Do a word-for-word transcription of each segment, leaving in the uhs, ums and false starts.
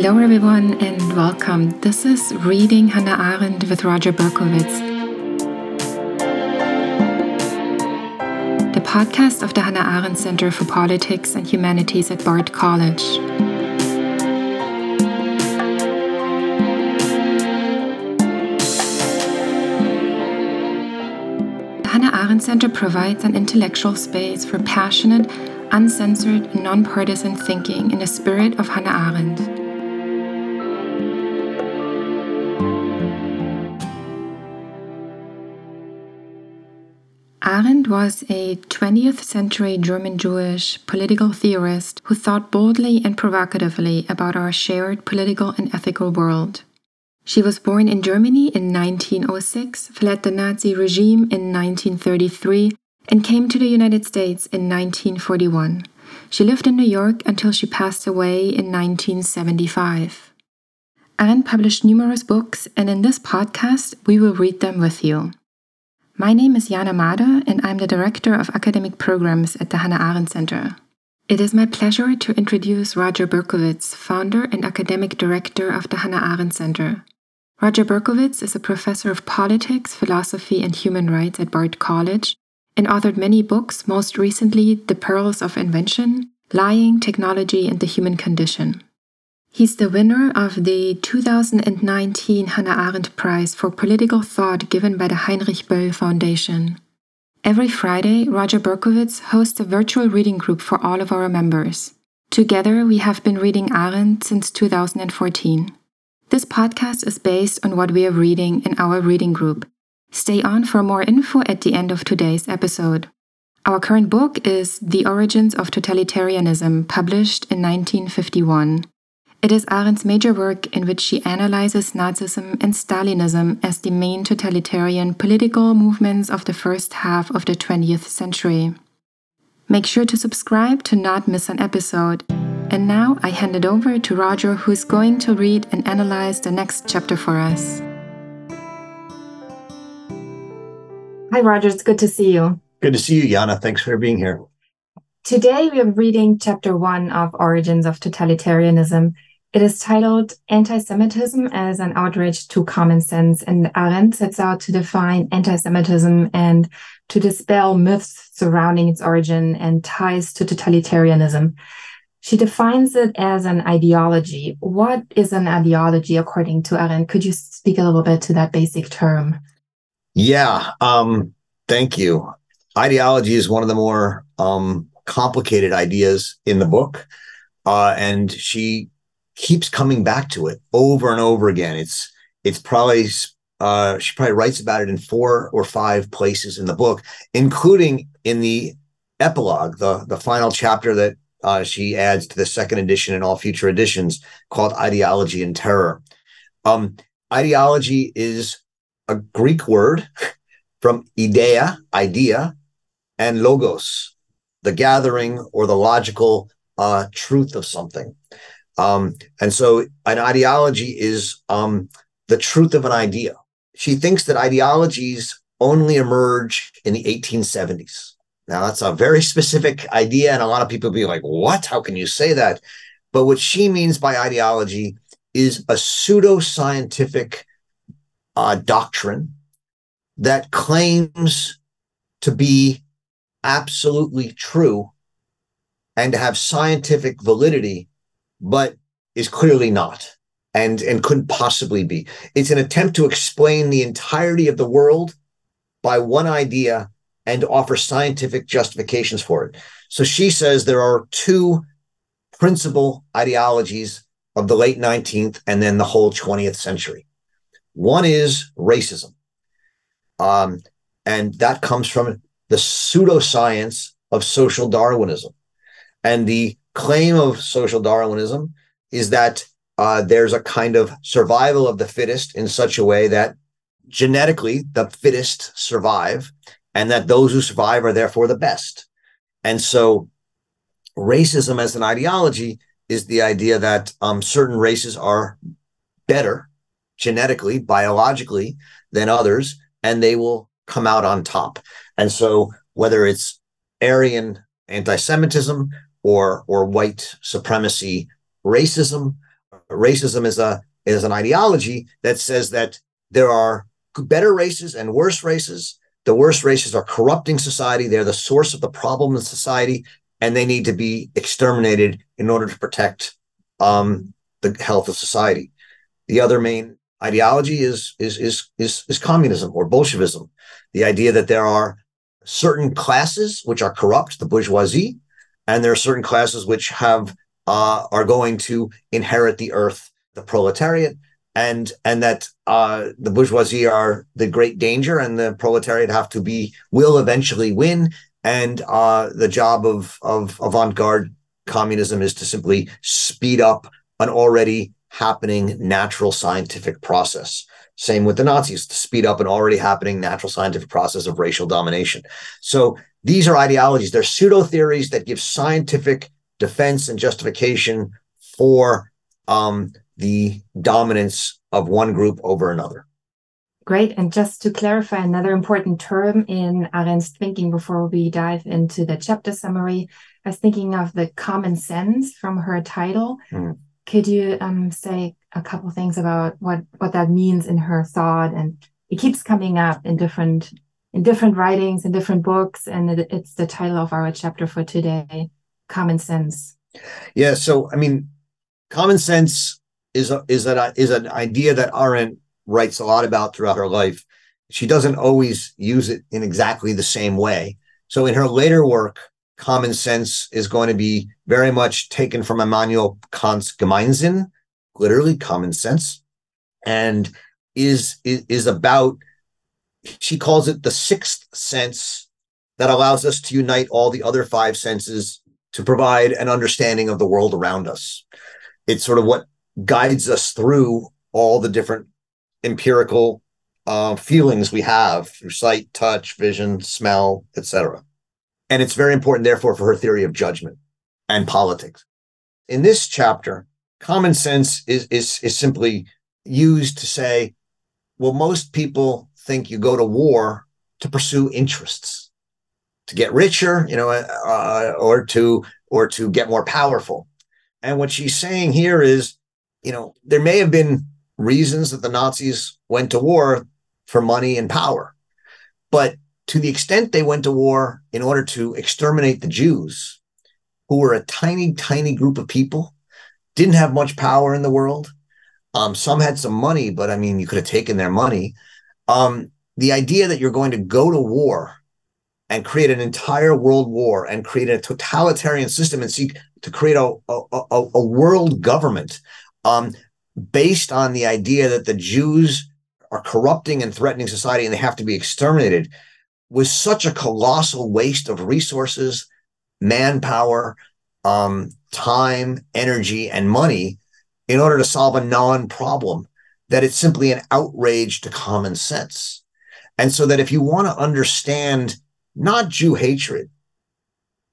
Hello everyone and welcome. This is Reading Hannah Arendt with Roger Berkowitz, the podcast of the Hannah Arendt Center for Politics and Humanities at Bard College. The Hannah Arendt Center provides an intellectual space for passionate, uncensored, and nonpartisan thinking in the spirit of Hannah Arendt. Arendt was a twentieth century German Jewish political theorist who thought boldly and provocatively about our shared political and ethical world. She was born in Germany in nineteen oh six, fled the Nazi regime in nineteen thirty-three, and came to the United States in nineteen forty-one. She lived in New York until she passed away in nineteen seventy-five. Arendt published numerous books, and in this podcast, we will read them with you. My name is Jana Mader, and I'm the Director of Academic Programs at the Hannah Arendt Center. It is my pleasure to introduce Roger Berkowitz, founder and academic director of the Hannah Arendt Center. Roger Berkowitz is a professor of politics, philosophy, and human rights at Bard College and authored many books, most recently The Perils of Invention, Lying, Technology, and the Human Condition. He's the winner of the two thousand nineteen Hannah Arendt Prize for Political Thought given by the Heinrich Böll Foundation. Every Friday, Roger Berkowitz hosts a virtual reading group for all of our members. Together, we have been reading Arendt since two thousand fourteen. This podcast is based on what we are reading in our reading group. Stay on for more info at the end of today's episode. Our current book is The Origins of Totalitarianism, published in nineteen fifty-one. It is Arendt's major work in which she analyzes Nazism and Stalinism as the main totalitarian political movements of the first half of the twentieth century. Make sure to subscribe to not miss an episode. And now I hand it over to Roger, who is going to read and analyze the next chapter for us. Hi, Roger. It's good to see you. Good to see you, Jana. Thanks for being here. Today we are reading Chapter one of Origins of Totalitarianism. It is titled Anti-Semitism as an Outrage to Common Sense, and Arendt sets out to define anti-Semitism and to dispel myths surrounding its origin and ties to totalitarianism. She defines it as an ideology. What is an ideology according to Arendt? Could you speak a little bit to that basic term? Yeah, um, thank you. Ideology is one of the more um, complicated ideas in the book, uh, and she keeps coming back to it over and over again. It's it's probably, uh, she probably writes about it in four or five places in the book, including in the epilogue, the, the final chapter that uh, she adds to the second edition and all future editions called Ideology and Terror. Um, ideology is a Greek word from idea, idea, and logos, the gathering or the logical uh, truth of something. Um, and so an ideology is um, the truth of an idea. She thinks that ideologies only emerge in the eighteen seventies. Now, that's a very specific idea, and a lot of people be like, what? How can you say that? But what she means by ideology is a pseudo-scientific uh, doctrine that claims to be absolutely true and to have scientific validity, but is clearly not and, and couldn't possibly be. It's an attempt to explain the entirety of the world by one idea and to offer scientific justifications for it. So she says there are two principal ideologies of the late nineteenth and then the whole twentieth century. One is racism. Um, and that comes from the pseudoscience of social Darwinism. And the claim of social Darwinism is that uh, there's a kind of survival of the fittest in such a way that genetically the fittest survive and that those who survive are therefore the best. And so racism as an ideology is the idea that um, certain races are better genetically, biologically than others, and they will come out on top. And so whether it's Aryan anti-Semitism or, or white supremacy racism racism is a is an ideology that says that there are better races and worse races. The worse races are corrupting society. They're the source of the problem in society, and they need to be exterminated in order to protect um, the health of society. The other main ideology is is is is is communism or Bolshevism, the idea that there are certain classes which are corrupt, the bourgeoisie, and there are certain classes which have uh, are going to inherit the earth, the proletariat, and and that uh, the bourgeoisie are the great danger, and the proletariat have to be will eventually win. And uh, the job of of avant-garde communism is to simply speed up an already happening natural scientific process. Same with the Nazis, to speed up an already happening natural scientific process of racial domination. So these are ideologies. They're pseudo theories that give scientific defense and justification for um, the dominance of one group over another. Great. And just to clarify another important term in Arendt's thinking before we dive into the chapter summary, I was thinking of the common sense from her title. Mm. Could you um, say a couple things about what, what that means in her thought? And it keeps coming up in different in different writings, in different books, and it, it's the title of our chapter for today, Common Sense. Yeah, so, I mean, common sense is, a, is, a, is an idea that Arendt writes a lot about throughout her life. She doesn't always use it in exactly the same way. So in her later work, common sense is going to be very much taken from Immanuel Kant's Gemeinsinn, literally common sense, and is, is is about, she calls it the sixth sense that allows us to unite all the other five senses to provide an understanding of the world around us. It's sort of what guides us through all the different empirical uh, feelings we have through sight, touch, vision, smell, et cetera. And it's very important, therefore, for her theory of judgment and politics. In this chapter, common sense is, is, is simply used to say, well, most people think you go to war to pursue interests, to get richer, you know, uh, or to or to get more powerful. And what she's saying here is, you know, there may have been reasons that the Nazis went to war for money and power, but to the extent they went to war in order to exterminate the Jews, who were a tiny, tiny group of people, didn't have much power in the world. Um, some had some money, but I mean, you could have taken their money. Um, the idea that you're going to go to war and create an entire world war and create a totalitarian system and seek to create a, a, a, a world government um, based on the idea that the Jews are corrupting and threatening society and they have to be exterminated was such a colossal waste of resources, manpower, um, time, energy, and money in order to solve a non-problem that it's simply an outrage to common sense. And so that if you want to understand not Jew hatred,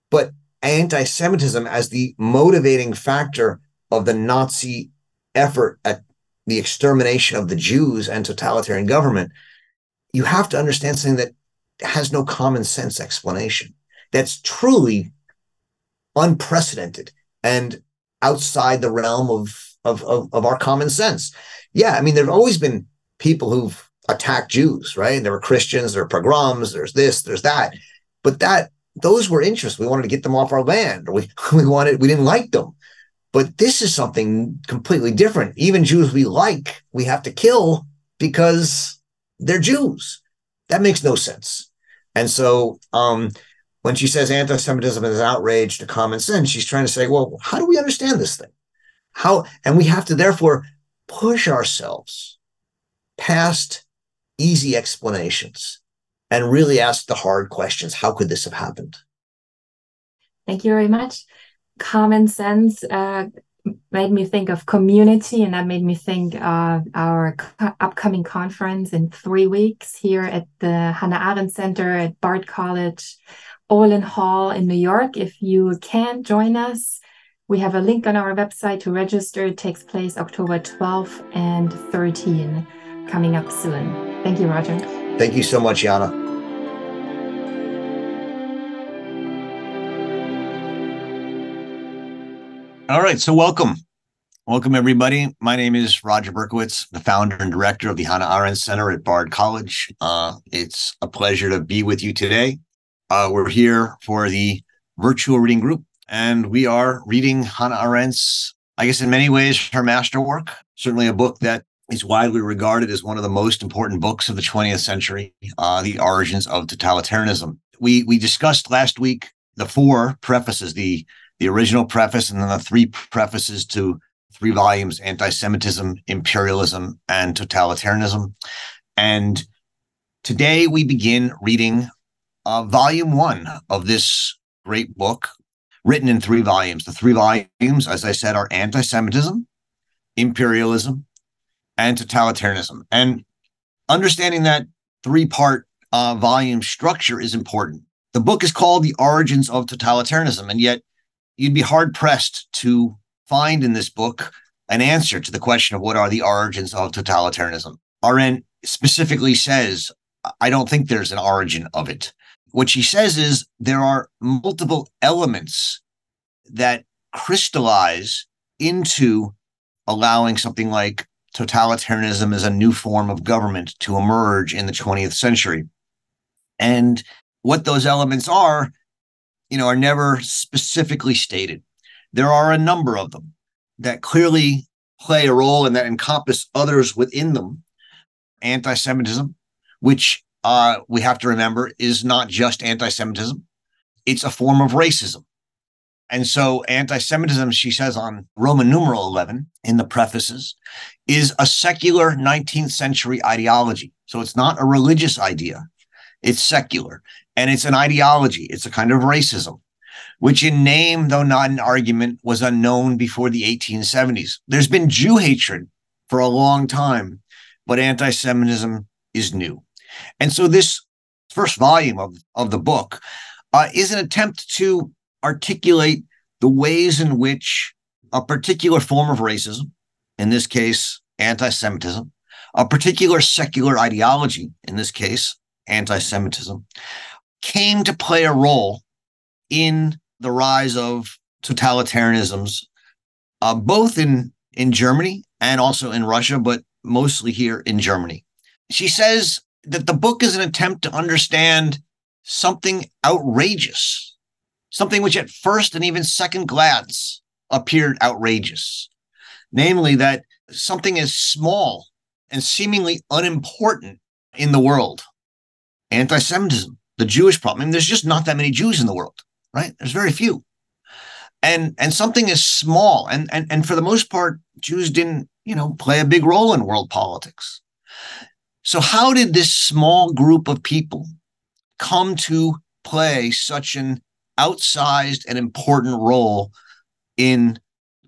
but anti-Semitism as the motivating factor of the Nazi effort at the extermination of the Jews and totalitarian government, you have to understand something that has no common sense explanation. That's truly unprecedented and outside the realm of, of, of, of our common sense. Yeah, I mean, there have always been people who've attacked Jews, right? And there were Christians, there were pogroms, there's this, there's that. But that those were interests. We wanted to get them off our land, or we, we wanted, we didn't like them. But this is something completely different. Even Jews we like, we have to kill because they're Jews. That makes no sense. And so um, when she says anti-Semitism is an outrage to common sense, she's trying to say, well, how do we understand this thing? How? And we have to therefore push ourselves past easy explanations and really ask the hard questions. How could this have happened? Thank you very much. Common sense uh, made me think of community, and that made me think of our co upcoming conference in three weeks here at the Hannah Arendt Center at Bard College, Olin Hall in New York. If you can join us, we have a link on our website to register. It takes place October twelfth and thirteenth, coming up soon. Thank you, Roger. Thank you so much, Jana. All right, so welcome. Welcome, everybody. My name is Roger Berkowitz, the founder and director of the Hannah Arendt Center at Bard College. Uh, it's a pleasure to be with you today. Uh, we're here for the virtual reading group, and we are reading Hannah Arendt's, I guess in many ways, her masterwork, certainly a book that is widely regarded as one of the most important books of the twentieth century, uh, The Origins of Totalitarianism. We, we discussed last week the four prefaces, the, the original preface, and then the three prefaces to three volumes, Anti-Semitism, Imperialism, and Totalitarianism. And today we begin reading uh, volume one of this great book, written in three volumes. The three volumes, as I said, are Anti-Semitism, Imperialism, and Totalitarianism. And understanding that three-part uh, volume structure is important. The book is called The Origins of Totalitarianism, and yet you'd be hard-pressed to find in this book an answer to the question of what are the origins of totalitarianism. Arendt specifically says, I don't think there's an origin of it. What she says is there are multiple elements that crystallize into allowing something like totalitarianism as a new form of government to emerge in the twentieth century. And what those elements are, you know, are never specifically stated. There are a number of them that clearly play a role and that encompass others within them. Anti-Semitism, which uh, we have to remember is not just anti-Semitism. It's a form of racism. And so anti-Semitism, she says on Roman numeral eleven in the prefaces, is a secular nineteenth century ideology. So it's not a religious idea. It's secular. And it's an ideology. It's a kind of racism, which in name, though not in argument, was unknown before the eighteen seventies. There's been Jew hatred for a long time, but anti-Semitism is new. And so this first volume of, of the book uh, is an attempt to articulate the ways in which a particular form of racism, in this case, anti-Semitism, a particular secular ideology, in this case, anti-Semitism, came to play a role in the rise of totalitarianisms, uh, both in, in Germany and also in Russia, but mostly here in Germany. She says that the book is an attempt to understand something outrageous, something which at first and even second glance appeared outrageous, namely that something as small and seemingly unimportant in the world, anti-Semitism, the Jewish problem. I mean, there's just not that many Jews in the world. Right? There's very few. And and something is small. And, and, and for the most part, Jews didn't, you know, play a big role in world politics. So how did this small group of people come to play such an outsized and important role in,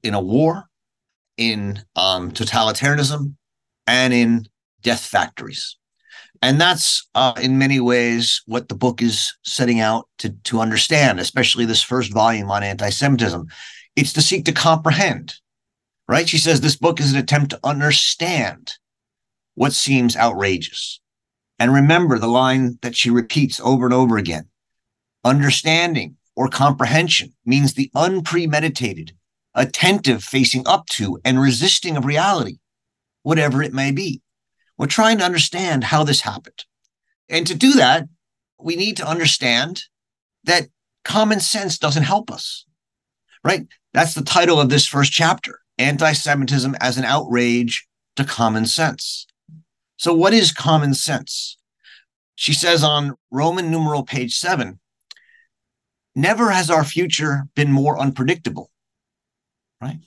in a war, in um, totalitarianism, and in death factories? And that's, uh, in many ways, what the book is setting out to, to understand, especially this first volume on anti-Semitism. It's to seek to comprehend, right? She says this book is an attempt to understand what seems outrageous. And remember the line that she repeats over and over again. Understanding or comprehension means the unpremeditated, attentive facing up to and resisting of reality, whatever it may be. We're trying to understand how this happened. And to do that, we need to understand that common sense doesn't help us, right? That's the title of this first chapter, Anti-Semitism as an Outrage to Common Sense. So what is common sense? She says on Roman numeral page seven, never has our future been more unpredictable, right?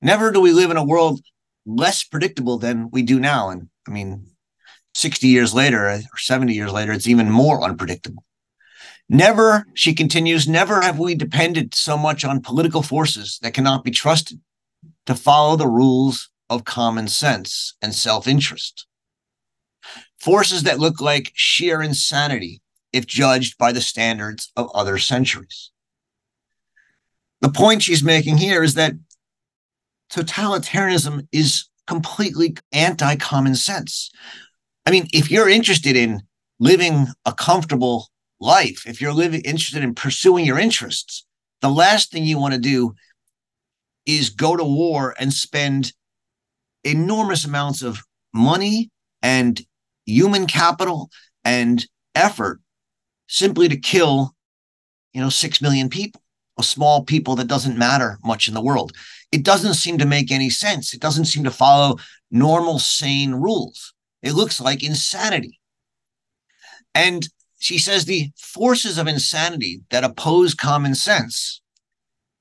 Never do we live in a world less predictable than we do now. And I mean, sixty years later or seventy years later, it's even more unpredictable. Never, she continues, never have we depended so much on political forces that cannot be trusted to follow the rules of common sense and self-interest. Forces that look like sheer insanity if judged by the standards of other centuries. The point she's making here is that totalitarianism is completely anti-common sense. I mean, if you're interested in living a comfortable life, if you're living interested in pursuing your interests, the last thing you want to do is go to war and spend enormous amounts of money and human capital and effort simply to kill, you know, six million people, a small people that doesn't matter much in the world. It doesn't seem to make any sense. It doesn't seem to follow normal, sane rules. It looks like insanity. And she says the forces of insanity that oppose common sense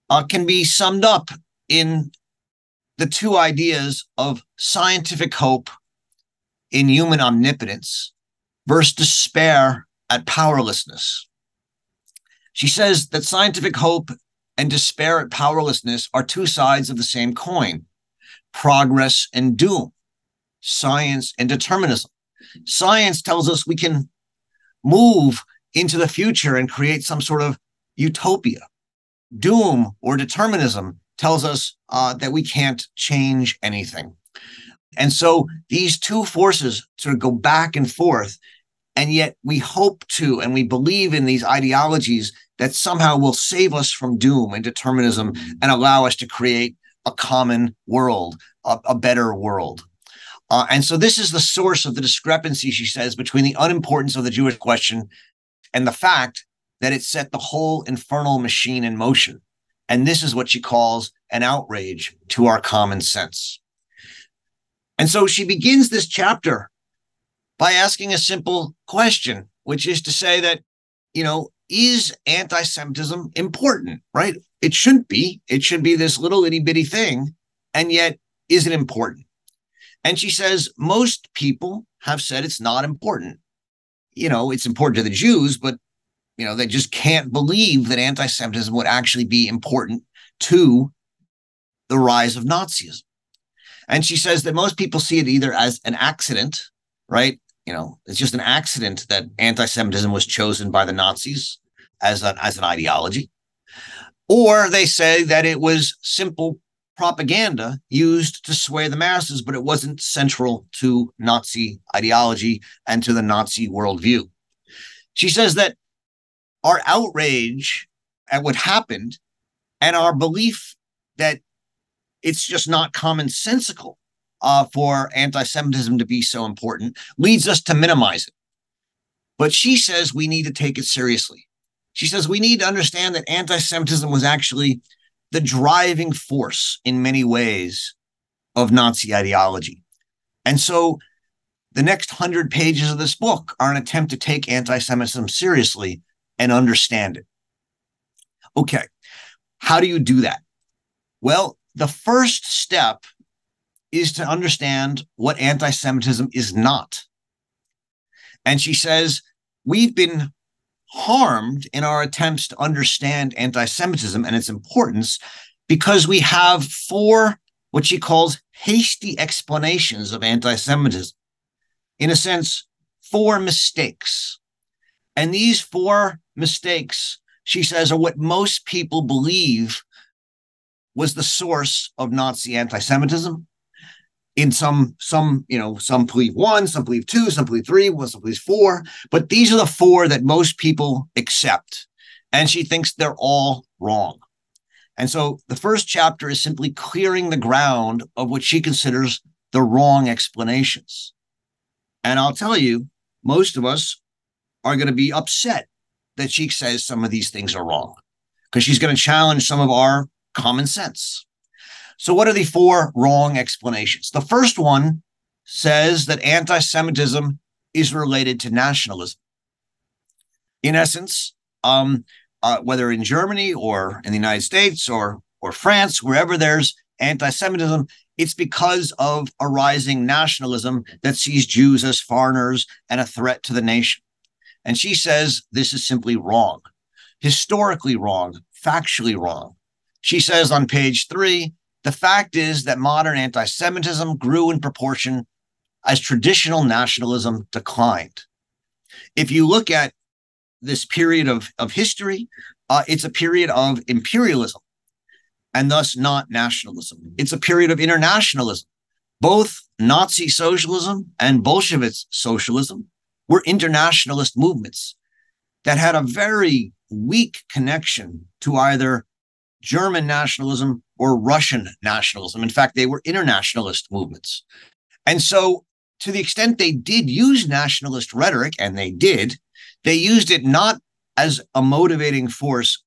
uh, can be summed up in the two ideas of scientific hope in human omnipotence versus despair at powerlessness. She says that scientific hope and despair at powerlessness are two sides of the same coin, progress and doom, science and determinism. Science tells us we can move into the future and create some sort of utopia. Doom or determinism tells us uh, that we can't change anything. And so these two forces sort of go back and forth, and yet we hope to and we believe in these ideologies that somehow will save us from doom and determinism and allow us to create a common world, a, a better world. Uh, and so this is the source of the discrepancy, she says, between the unimportance of the Jewish question and the fact that it set the whole infernal machine in motion. And this is what she calls an outrage to our common sense. And so she begins this chapter by asking a simple question, which is to say that, you know, is anti-Semitism important, right? It shouldn't be. It should be this little itty-bitty thing, and yet is it important? And she says, most people have said it's not important. You know, it's important to the Jews, but, you know, they just can't believe that anti-Semitism would actually be important to the rise of Nazism. And she says that most people see it either as an accident, right? You know, it's just an accident that anti-Semitism was chosen by the Nazis as an, as an ideology. Or they say that it was simple propaganda used to sway the masses, but it wasn't central to Nazi ideology and to the Nazi worldview. She says that our outrage at what happened and our belief that it's just not commonsensical uh, for anti-Semitism to be so important leads us to minimize it. But she says we need to take it seriously. She says we need to understand that anti-Semitism was actually the driving force in many ways of Nazi ideology. And so the next hundred pages of this book are an attempt to take anti-Semitism seriously and understand it. Okay, how do you do that? Well, the first step is to understand what anti-Semitism is not. And she says, we've been harmed in our attempts to understand anti-Semitism and its importance because we have four, what she calls, hasty explanations of anti-Semitism. In a sense, four mistakes. And these four mistakes, she says, are what most people believe was the source of Nazi anti-Semitism. In some, some, you know, some believe one, some believe two, some believe three, some believe four. But these are the four that most people accept. And she thinks they're all wrong. And so the first chapter is simply clearing the ground of what she considers the wrong explanations. And I'll tell you, most of us are going to be upset that she says some of these things are wrong, because she's going to challenge some of our common sense. So what are the four wrong explanations? The first one says that anti-Semitism is related to nationalism. In essence, um, uh, whether in Germany or in the United States or, or France, wherever there's anti-Semitism, it's because of a rising nationalism that sees Jews as foreigners and a threat to the nation. And she says this is simply wrong, historically wrong, factually wrong. She says on page three, the fact is that modern anti-Semitism grew in proportion as traditional nationalism declined. If you look at this period of, of history, uh, it's a period of imperialism and thus not nationalism. It's a period of internationalism. Both Nazi socialism and Bolshevik socialism were internationalist movements that had a very weak connection to either German nationalism or Russian nationalism. In fact, they were internationalist movements. And so to the extent they did use nationalist rhetoric, and they did, they used it not as a motivating force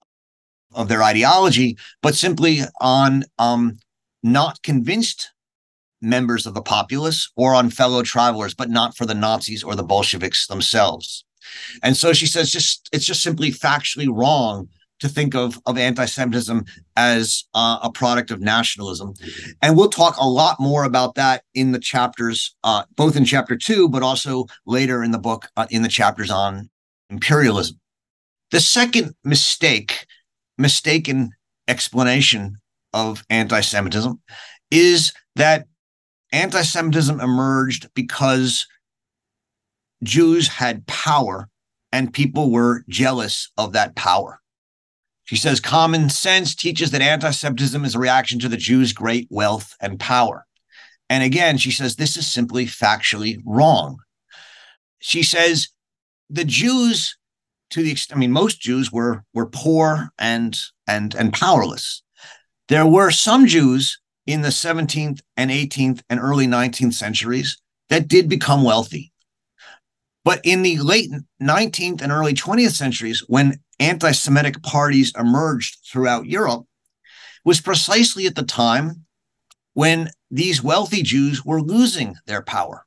of their ideology, but simply on um, not convinced members of the populace or on fellow travelers, but not for the Nazis or the Bolsheviks themselves. And so she says, just it's just simply factually wrong to think of, of anti-Semitism as uh, a product of nationalism. And we'll talk a lot more about that in the chapters, uh, both in chapter two, but also later in the book, uh, in the chapters on imperialism. The second mistake, mistaken explanation of anti-Semitism is that anti-Semitism emerged because Jews had power and people were jealous of that power. She says, common sense teaches that anti-Semitism is a reaction to the Jews' great wealth and power. And again, she says, this is simply factually wrong. She says, the Jews, to the extent, I mean, most Jews were, were poor and, and, and powerless. There were some Jews in the seventeenth and eighteenth and early nineteenth centuries that did become wealthy. But in the late nineteenth and early twentieth centuries, when anti-Semitic parties emerged throughout Europe, was precisely at the time when these wealthy Jews were losing their power.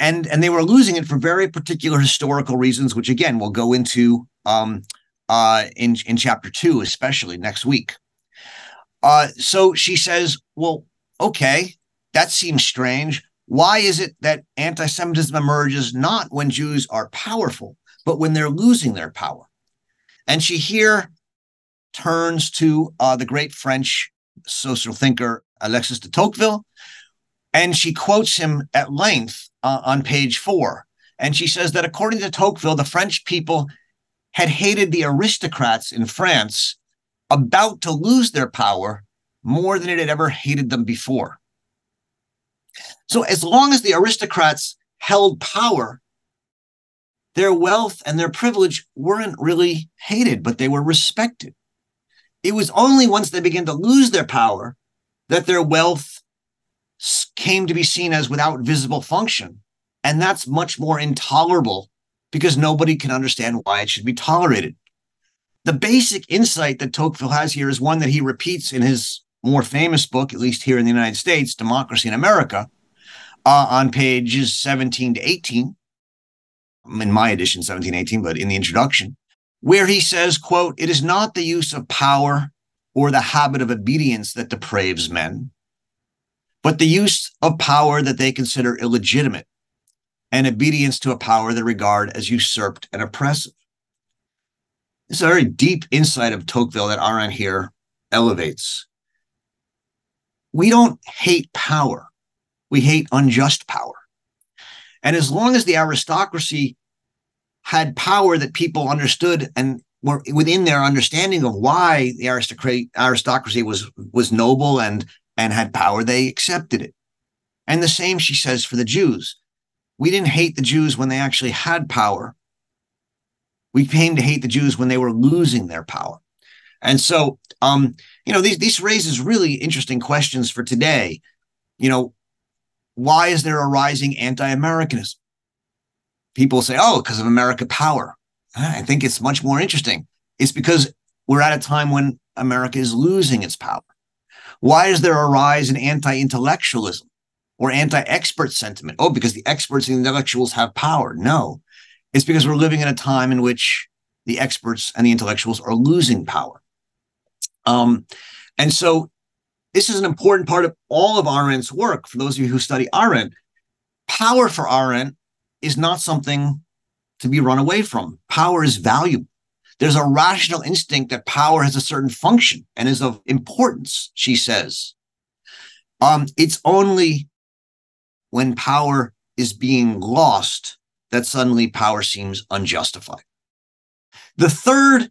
And, and they were losing it for very particular historical reasons, which, again, we'll go into um, uh, in, in chapter two, especially next week. Uh, so she says, well, okay, that seems strange. Why is it that anti-Semitism emerges not when Jews are powerful, but when they're losing their power? And she here turns to uh, the great French social thinker, Alexis de Tocqueville, and she quotes him at length uh, on page four. And she says that according to Tocqueville, the French people had hated the aristocrats in France about to lose their power more than it had ever hated them before. So as long as the aristocrats held power, their wealth and their privilege weren't really hated, but they were respected. It was only once they began to lose their power that their wealth came to be seen as without visible function. And that's much more intolerable because nobody can understand why it should be tolerated. The basic insight that Tocqueville has here is one that he repeats in his more famous book, at least here in the United States, Democracy in America, uh, on pages seventeen to eighteen. In my edition, seventeen eighteen, but in the introduction, where he says, quote, "It is not the use of power or the habit of obedience that depraves men, but the use of power that they consider illegitimate and obedience to a power they regard as usurped and oppressive." It's a very deep insight of Tocqueville that Arendt here elevates. We don't hate power. We hate unjust power. And as long as the aristocracy had power that people understood and were within their understanding of why the aristocracy was, was noble and, and had power, they accepted it. And the same, she says, for the Jews. We didn't hate the Jews when they actually had power. We came to hate the Jews when they were losing their power. And so, um, you know, these, these raises really interesting questions for today. You know, why is there a rising anti-Americanism? People say, oh, because of American power. I think it's much more interesting. It's because we're at a time when America is losing its power. Why is there a rise in anti-intellectualism or anti-expert sentiment? Oh, because the experts and the intellectuals have power. No, it's because we're living in a time in which the experts and the intellectuals are losing power. Um, and so this is an important part of all of Arendt's work. For those of you who study Arendt, power for Arendt is not something to be run away from. Power is valuable. There's a rational instinct that power has a certain function and is of importance, she says. Um, it's only when power is being lost that suddenly power seems unjustified. The third,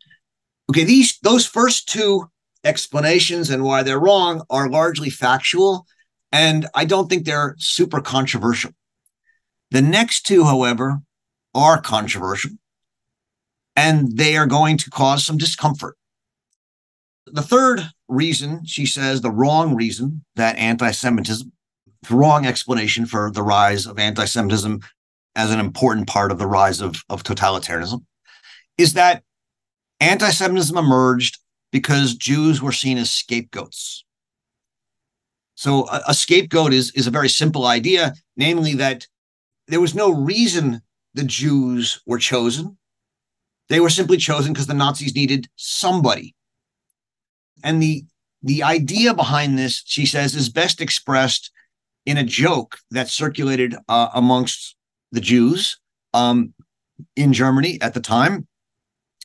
okay, these those first two explanations and why they're wrong are largely factual, and I don't think they're super controversial. The next two, however, are controversial, and they are going to cause some discomfort. The third reason, she says, the wrong reason that anti-Semitism, the wrong explanation for the rise of anti-Semitism as an important part of the rise of, of totalitarianism, is that anti-Semitism emerged because Jews were seen as scapegoats. So a, a scapegoat is, is a very simple idea, namely that there was no reason the Jews were chosen. They were simply chosen because the Nazis needed somebody. And the, the idea behind this, she says, is best expressed in a joke that circulated uh, amongst the Jews um, in Germany at the time.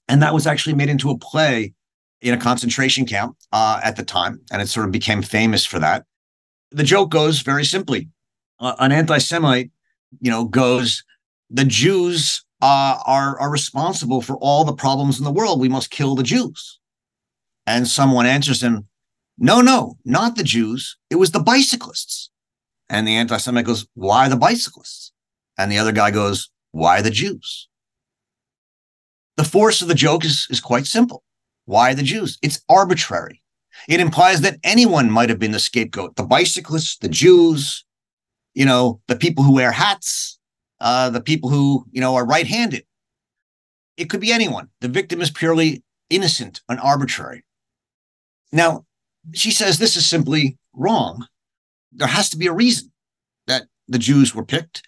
And that was actually made into a play in a concentration camp uh, at the time. And it sort of became famous for that. The joke goes very simply. Uh, an anti-Semite, you know, goes, the Jews uh, are, are responsible for all the problems in the world. We must kill the Jews. And someone answers him, no, no, not the Jews. It was the bicyclists. And the anti-Semite goes, why the bicyclists? And the other guy goes, why the Jews? The force of the joke is, is quite simple. Why the Jews? It's arbitrary. It implies that anyone might have been the scapegoat. The bicyclists, the Jews, you know, the people who wear hats, uh, the people who, you know, are right-handed. It could be anyone. The victim is purely innocent and arbitrary. Now, she says this is simply wrong. There has to be a reason that the Jews were picked.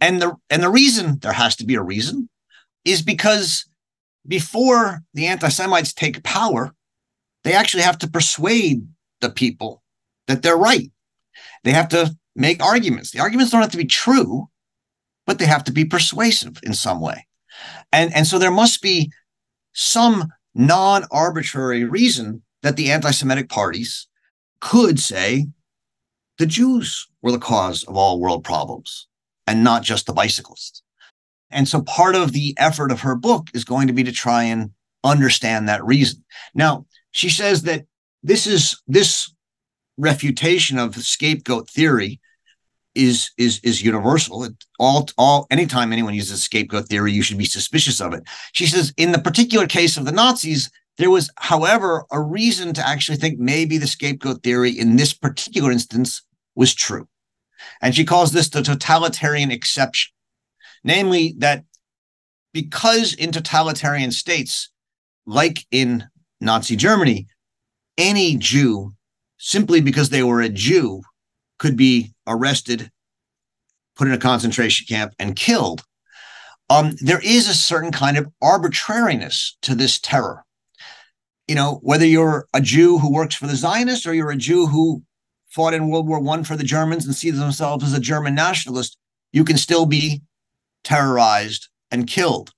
And the, and the reason there has to be a reason is because before the anti-Semites take power, they actually have to persuade the people that they're right. They have to make arguments. The arguments don't have to be true, but they have to be persuasive in some way. And, and so there must be some non-arbitrary reason that the anti-Semitic parties could say the Jews were the cause of all world problems and not just the bicyclists. And so part of the effort of her book is going to be to try and understand that reason. Now, she says that this is this refutation of the scapegoat theory is is is universal. It, all all anytime anyone uses scapegoat theory, you should be suspicious of it. She says in the particular case of the Nazis, there was, however, a reason to actually think maybe the scapegoat theory in this particular instance was true. And she calls this the totalitarian exception. Namely, that because in totalitarian states, like in Nazi Germany, any Jew, simply because they were a Jew, could be arrested, put in a concentration camp, and killed. Um, there is a certain kind of arbitrariness to this terror. You know, whether you're a Jew who works for the Zionists or you're a Jew who fought in World War One for the Germans and sees themselves as a German nationalist, you can still be terrorized and killed.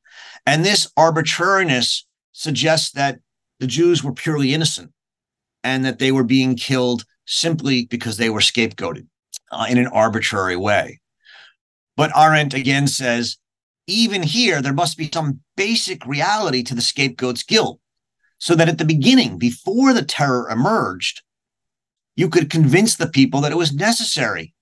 And this arbitrariness suggests that the Jews were purely innocent and that they were being killed simply because they were scapegoated uh, in an arbitrary way. But Arendt again says, even here, there must be some basic reality to the scapegoat's guilt. So that at the beginning, before the terror emerged, you could convince the people that it was necessary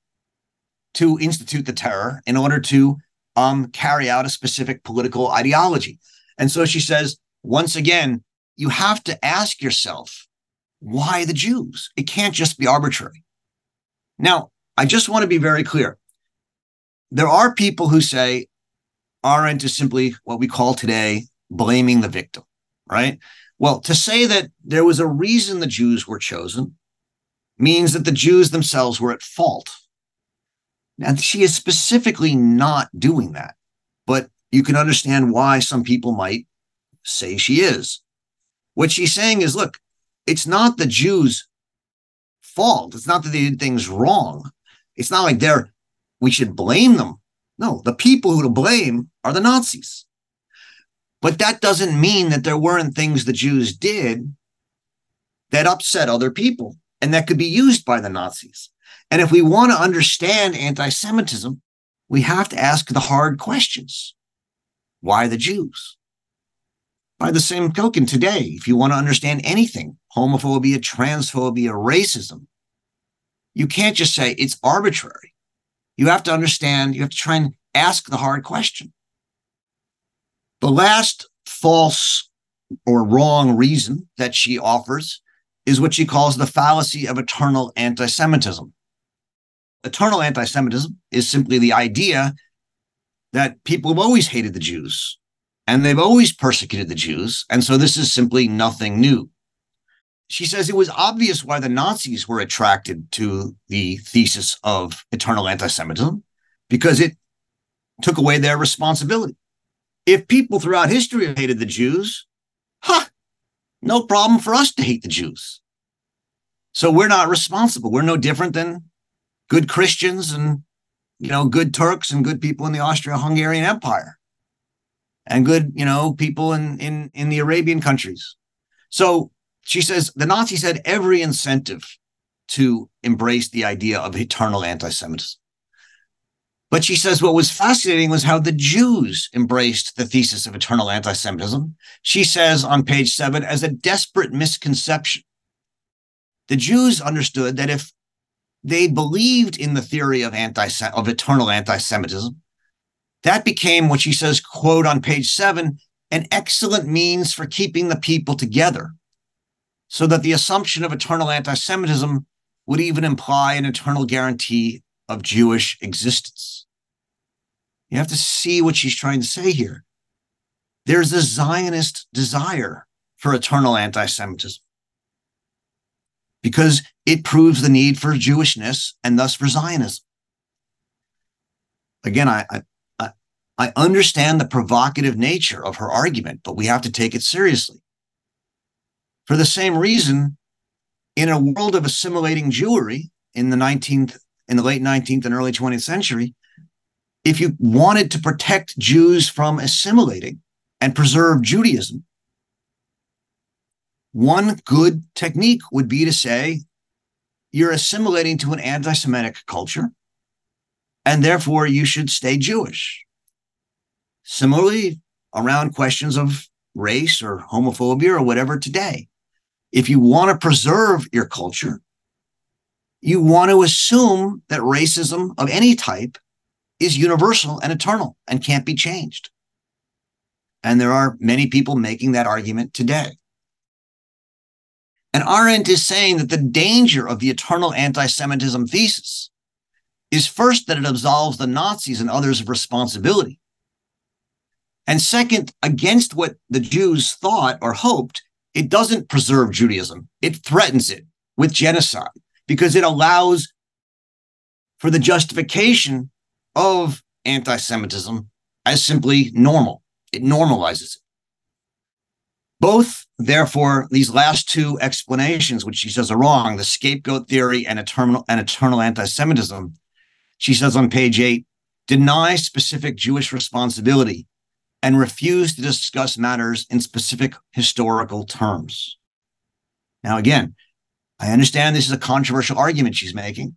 to institute the terror in order to um, carry out a specific political ideology. And so she says, once again, you have to ask yourself, why the Jews? It can't just be arbitrary. Now, I just want to be very clear. There are people who say Arendt is simply what we call today blaming the victim, right? Well, to say that there was a reason the Jews were chosen means that the Jews themselves were at fault. Now, she is specifically not doing that, but you can understand why some people might say she is. What she's saying is, look, it's not the Jews' fault. It's not that they did things wrong. It's not like they're, we should blame them. No, the people who to blame are the Nazis. But that doesn't mean that there weren't things the Jews did that upset other people and that could be used by the Nazis. And if we want to understand anti-Semitism, we have to ask the hard questions. Why the Jews? By the same token, today, if you want to understand anything, homophobia, transphobia, racism, you can't just say it's arbitrary. You have to understand, you have to try and ask the hard question. The last false or wrong reason that she offers is what she calls the fallacy of eternal anti-Semitism. Eternal anti-Semitism is simply the idea that people have always hated the Jews and they've always persecuted the Jews. And so this is simply nothing new. She says it was obvious why the Nazis were attracted to the thesis of eternal anti-Semitism, because it took away their responsibility. If people throughout history have hated the Jews, huh, no problem for us to hate the Jews. So we're not responsible. We're no different than good Christians and, you know, good Turks and good people in the Austro-Hungarian Empire and good, you know, people in, in, in the Arabian countries. So she says the Nazis had every incentive to embrace the idea of eternal anti-Semitism. But she says what was fascinating was how the Jews embraced the thesis of eternal anti-Semitism. She says on page seven, as a desperate misconception. The Jews understood that if they believed in the theory of, anti- of eternal anti-Semitism, that became what she says, quote, on page seven, an excellent means for keeping the people together, so that the assumption of eternal anti-Semitism would even imply an eternal guarantee of Jewish existence. You have to see what she's trying to say here. There's a Zionist desire for eternal anti-Semitism because it proves the need for Jewishness and thus for Zionism. Again, I, I, I understand the provocative nature of her argument, but we have to take it seriously. For the same reason, in a world of assimilating Jewry in the nineteenth, in the late nineteenth and early twentieth century, if you wanted to protect Jews from assimilating and preserve Judaism, one good technique would be to say, you're assimilating to an anti-Semitic culture, and therefore you should stay Jewish. Similarly, around questions of race or homophobia or whatever today, if you want to preserve your culture, you want to assume that racism of any type is universal and eternal and can't be changed. And there are many people making that argument today. And Arendt is saying that the danger of the eternal anti-Semitism thesis is first that it absolves the Nazis and others of responsibility. And second, against what the Jews thought or hoped, it doesn't preserve Judaism. It threatens it with genocide because it allows for the justification of anti-Semitism as simply normal. It normalizes it. Both, therefore, these last two explanations, which she says are wrong, the scapegoat theory and eternal, and eternal anti-Semitism, she says on page eight, deny specific Jewish responsibility and refuse to discuss matters in specific historical terms. Now, again, I understand this is a controversial argument she's making,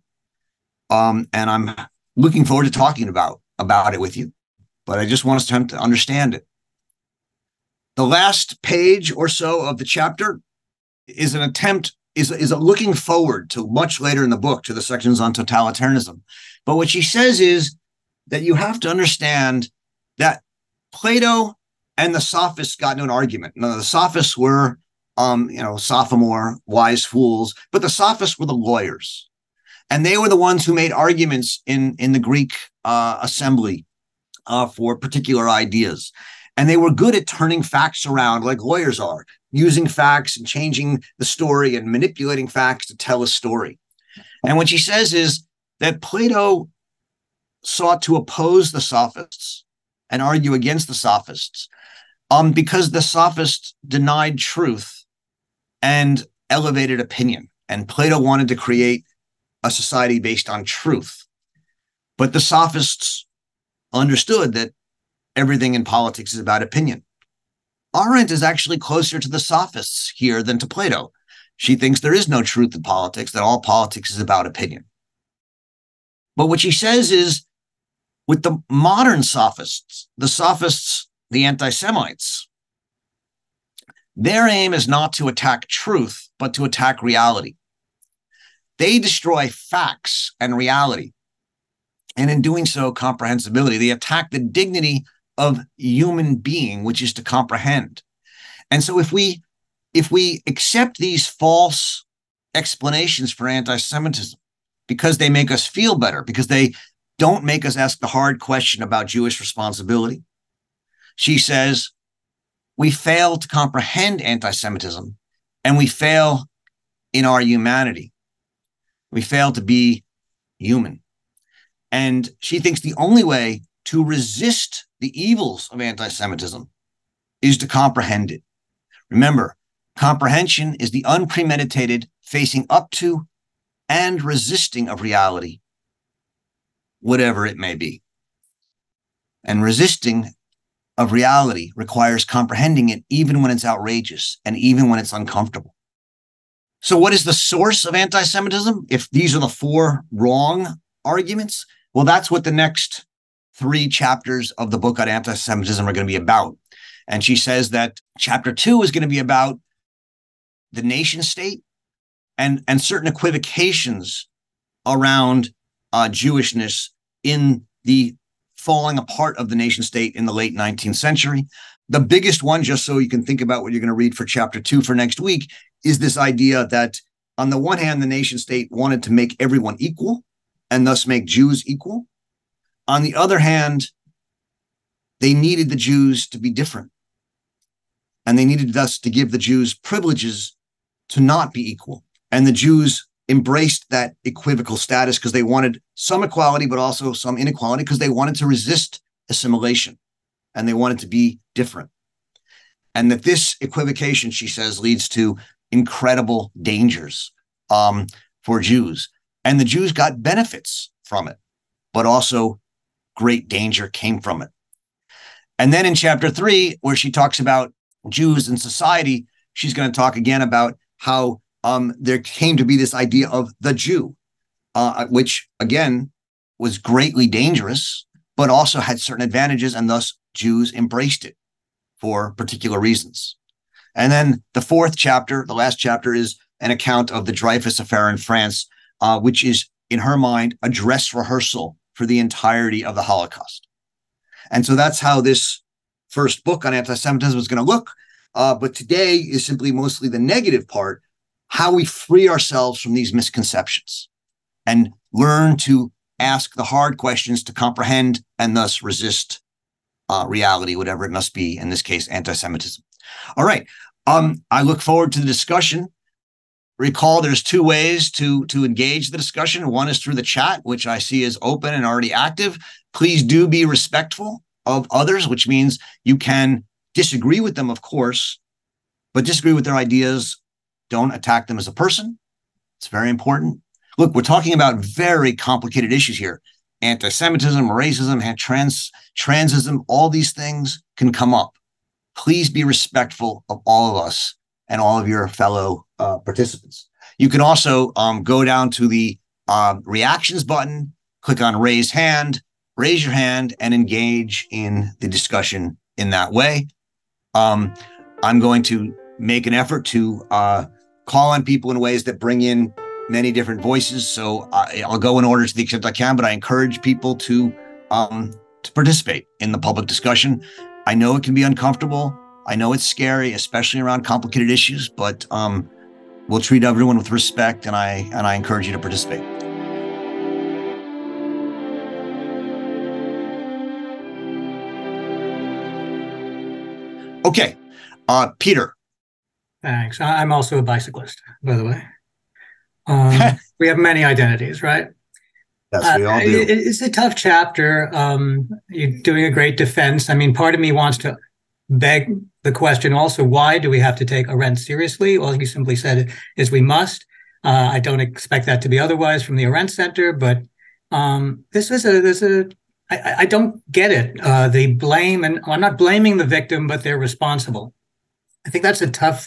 um, and I'm looking forward to talking about, about it with you, but I just want us to, to understand it. The last page or so of the chapter is an attempt, is, is a looking forward to much later in the book, to the sections on totalitarianism. But what she says is that you have to understand that Plato and the Sophists got into an argument. Now, the Sophists were, um, you know, sophomore, wise fools, but the Sophists were the lawyers. And they were the ones who made arguments in, in the Greek uh, assembly uh, for particular ideas. And they were good at turning facts around like lawyers are, using facts and changing the story and manipulating facts to tell a story. And what she says is that Plato sought to oppose the Sophists and argue against the Sophists um, because the Sophists denied truth and elevated opinion. And Plato wanted to create a society based on truth. But the Sophists understood that everything in politics is about opinion. Arendt is actually closer to the Sophists here than to Plato. She thinks there is no truth in politics, that all politics is about opinion. But what she says is, with the modern Sophists, the Sophists, the anti-Semites, their aim is not to attack truth, but to attack reality. They destroy facts and reality, and in doing so, comprehensibility. They attack the dignity of human being, which is to comprehend. And so if we if we accept these false explanations for anti-Semitism because they make us feel better, because they don't make us ask the hard question about Jewish responsibility, she says, we fail to comprehend anti-Semitism, and we fail in our humanity. We fail to be human. And she thinks the only way to resist the evils of anti-Semitism is to comprehend it. Remember, comprehension is the unpremeditated facing up to and resisting of reality, whatever it may be. And resisting of reality requires comprehending it even when it's outrageous and even when it's uncomfortable. So what is the source of anti-Semitism? If these are the four wrong arguments, well, that's what the next three chapters of the book on anti-Semitism are going to be about. And she says that chapter two is going to be about the nation state and, and certain equivocations around uh, Jewishness in the falling apart of the nation state in the late nineteenth century. The biggest one, just so you can think about what you're going to read for chapter two for next week, is this idea that on the one hand, the nation state wanted to make everyone equal and thus make Jews equal. On the other hand, they needed the Jews to be different, and they needed thus to give the Jews privileges to not be equal. And the Jews embraced that equivocal status because they wanted some equality, but also some inequality, because they wanted to resist assimilation and they wanted to be different. And that this equivocation, she says, leads to incredible dangers um, for Jews. And the Jews got benefits from it, but also great danger came from it. And then in chapter three, where she talks about Jews and society, she's going to talk again about how um, there came to be this idea of the Jew, uh, which, again, was greatly dangerous, but also had certain advantages, and thus Jews embraced it for particular reasons. And then the fourth chapter, the last chapter, is an account of the Dreyfus Affair in France, uh, which is, in her mind, a dress rehearsal for the entirety of the Holocaust. And so that's how this first book on anti-Semitism is going to look. Uh, but today is simply mostly the negative part, how we free ourselves from these misconceptions and learn to ask the hard questions to comprehend and thus resist uh, reality, whatever it must be, in this case, anti-Semitism. All right. Um, I look forward to the discussion. Recall there's two ways to, to engage the discussion. One is through the chat, which I see is open and already active. Please do be respectful of others, which means you can disagree with them, of course, but disagree with their ideas. Don't attack them as a person. It's very important. Look, we're talking about very complicated issues here. Anti-Semitism, racism, trans, transism, all these things can come up. Please be respectful of all of us and all of your fellow uh, participants. You can also um, go down to the uh, reactions button, click on raise hand, raise your hand, and engage in the discussion in that way. Um, I'm going to make an effort to uh, call on people in ways that bring in many different voices. So I, I'll go in order to the extent I can, but I encourage people to, um, to participate in the public discussion. I know it can be uncomfortable. I know it's scary, especially around complicated issues, but um, we'll treat everyone with respect, and I, and I encourage you to participate. Okay, uh, Peter. Thanks. I'm also a bicyclist, by the way. Um, we have many identities, right? Yes, we all do. Uh, it, it's a tough chapter. Um, you're doing a great defense. I mean, part of me wants to beg the question also, why do we have to take Arendt seriously? All you simply said is we must. Uh, I don't expect that to be otherwise from the Arendt Center, but um, this is a, this is a I, I don't get it. Uh, they blame, and well, I'm not blaming the victim, but they're responsible. I think that's a tough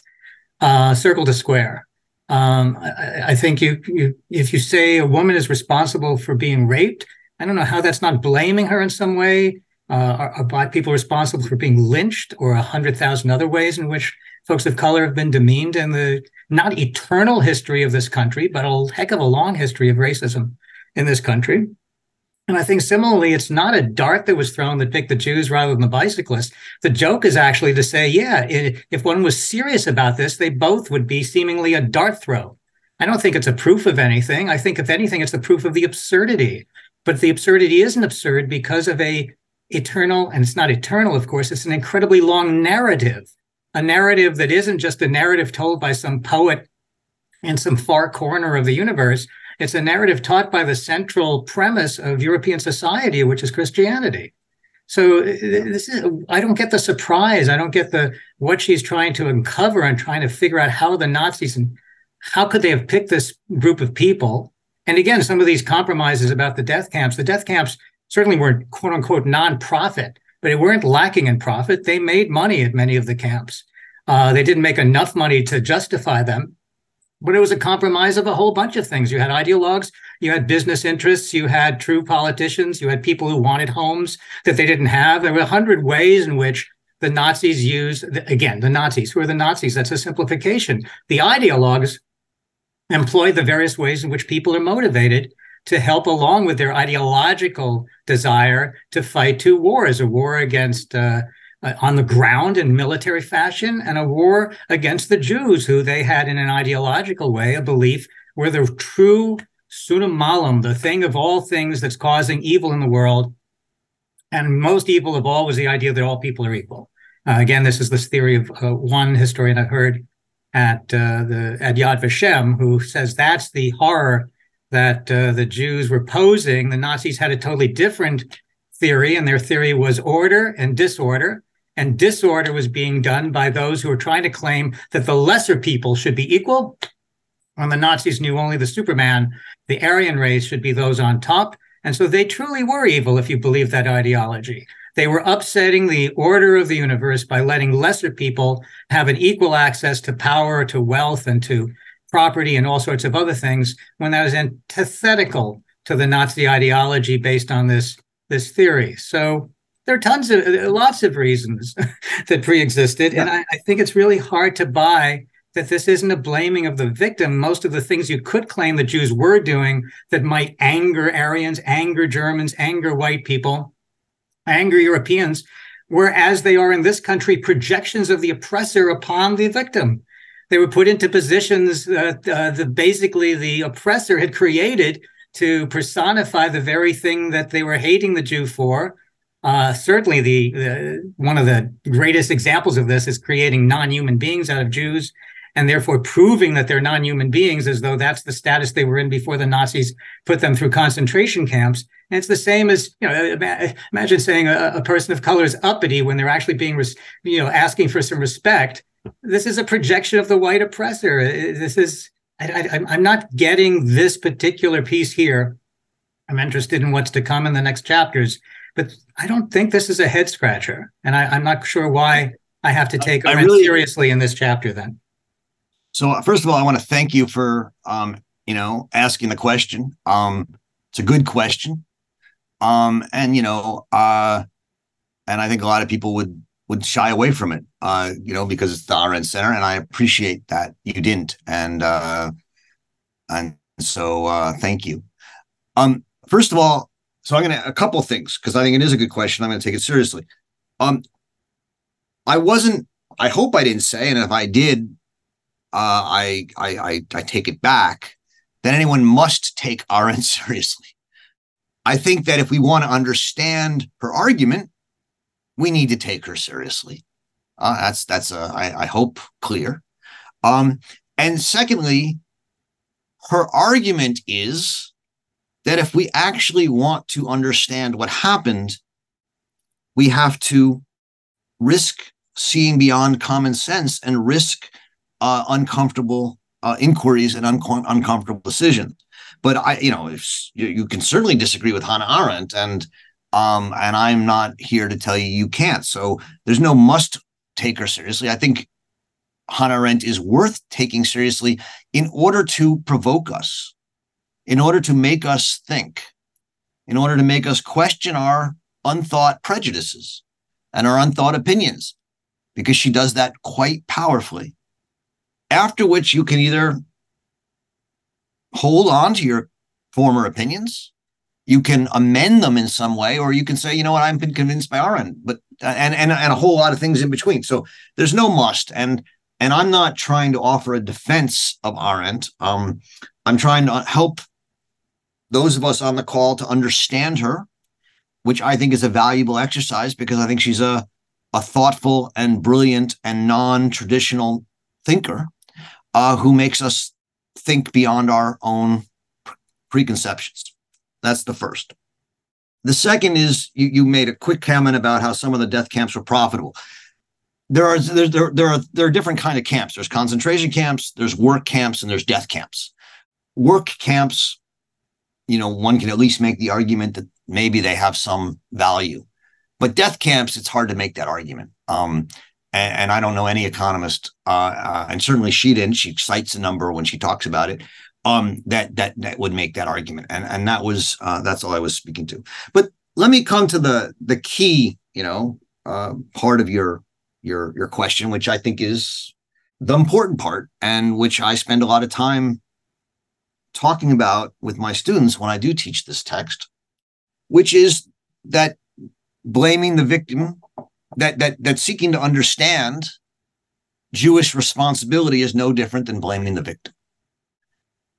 uh, circle to square. Um, I, I think you, you, if you say a woman is responsible for being raped, I don't know how that's not blaming her in some way. Uh, are, are Black people responsible for being lynched, or a hundred thousand other ways in which folks of color have been demeaned in the not eternal history of this country, but a heck of a long history of racism in this country? And I think similarly, it's not a dart that was thrown that picked the Jews rather than the bicyclists. The joke is actually to say, yeah, it, if one was serious about this, they both would be seemingly a dart throw. I don't think it's a proof of anything. I think, if anything, it's the proof of the absurdity. But the absurdity isn't absurd because of a eternal, and it's not eternal, of course, it's an incredibly long narrative, a narrative that isn't just a narrative told by some poet in some far corner of the universe. It's a narrative taught by the central premise of European society, which is Christianity. So this is, I don't get the surprise. I don't get the what she's trying to uncover and trying to figure out how the Nazis, and how could they have picked this group of people? And again, some of these compromises about the death camps, the death camps certainly weren't, quote unquote, non-profit, but they weren't lacking in profit. They made money at many of the camps. Uh, they didn't make enough money to justify them. But it was a compromise of a whole bunch of things. You had ideologues, you had business interests, you had true politicians, you had people who wanted homes that they didn't have. There were a hundred ways in which the Nazis used, again, the Nazis, who are the Nazis? That's a simplification. The ideologues employed the various ways in which people are motivated to help along with their ideological desire to fight two wars, a war against uh, Uh, on the ground in military fashion, and a war against the Jews, who they had in an ideological way, a belief were the true sunum malum, the thing of all things that's causing evil in the world. And most evil of all was the idea that all people are equal. Uh, again, this is this theory of uh, one historian I heard at, uh, the, at Yad Vashem, who says that's the horror that uh, the Jews were posing. The Nazis had a totally different theory, and their theory was order and disorder. And disorder was being done by those who were trying to claim that the lesser people should be equal. When the Nazis knew only the Superman, the Aryan race should be those on top. And so they truly were evil, if you believe that ideology. They were upsetting the order of the universe by letting lesser people have an equal access to power, to wealth, and to property, and all sorts of other things, when that was antithetical to the Nazi ideology based on this, this theory. So there are tons of, lots of reasons that preexisted. Yeah. And I, I think it's really hard to buy that this isn't a blaming of the victim. Most of the things you could claim the Jews were doing that might anger Aryans, anger Germans, anger white people, anger Europeans, were, as they are in this country, projections of the oppressor upon the victim. They were put into positions that, uh, that basically the oppressor had created to personify the very thing that they were hating the Jew for. Uh, certainly, the, the one of the greatest examples of this is creating non-human beings out of Jews, and therefore proving that they're non-human beings, as though that's the status they were in before the Nazis put them through concentration camps. And it's the same as, you know, imagine saying a, a person of color is uppity when they're actually being, you know, asking for some respect. This is a projection of the white oppressor. This is, I, I, I'm not getting this particular piece here. I'm interested in what's to come in the next chapters. But I don't think this is a head scratcher, and I, I'm not sure why I have to take Arendt really, seriously in this chapter. Then, so first of all, I want to thank you for um, you know asking the question. Um, it's a good question, um, and you know, uh, and I think a lot of people would would shy away from it, uh, you know, because it's the Arendt Center, and I appreciate that you didn't, and uh, and so uh, thank you. Um, first of all. So I'm going to a couple things, because I think it is a good question. I'm going to take it seriously. Um, I wasn't, I hope I didn't say, and if I did, uh, I, I, I, I take it back, that anyone must take Arendt seriously. I think that if we want to understand her argument, we need to take her seriously. Uh, that's, that's uh, I, I hope, clear. Um, and secondly, her argument is that if we actually want to understand what happened, we have to risk seeing beyond common sense and risk uh, uncomfortable uh, inquiries and un uncomfortable decisions. But I, you know, if you, you can certainly disagree with Hannah Arendt, and um, and I'm not here to tell you you can't. So there's no must take her seriously. I think Hannah Arendt is worth taking seriously in order to provoke us. In order to make us think, in order to make us question our unthought prejudices and our unthought opinions, because she does that quite powerfully. After which you can either hold on to your former opinions, You can amend them in some way, or you can say, you know what, I've been convinced by Arendt, but and and and a whole lot of things in between. So there's no must, and and I'm not trying to offer a defense of Arendt. Um, I'm trying to help those of us on the call to understand her, which I think is a valuable exercise because I think she's a a thoughtful and brilliant and non-traditional thinker uh, who makes us think beyond our own preconceptions. That's the first. The second is you, you made a quick comment about how some of the death camps were profitable. There are there there are there are different kinds of camps. There's concentration camps, there's work camps, and there's death camps. Work camps, you know, one can at least make the argument that maybe they have some value, but death camps, it's hard to make that argument. Um, and, and I don't know any economist, uh, uh, and certainly she didn't. She cites a number when she talks about it. Um, that that that would make that argument, and and that was uh, that's all I was speaking to. But let me come to the the key, you know, uh, part of your your your question, which I think is the important part, and which I spend a lot of time talking about with my students when I do teach this text, which is that blaming the victim, that that that seeking to understand Jewish responsibility is no different than blaming the victim.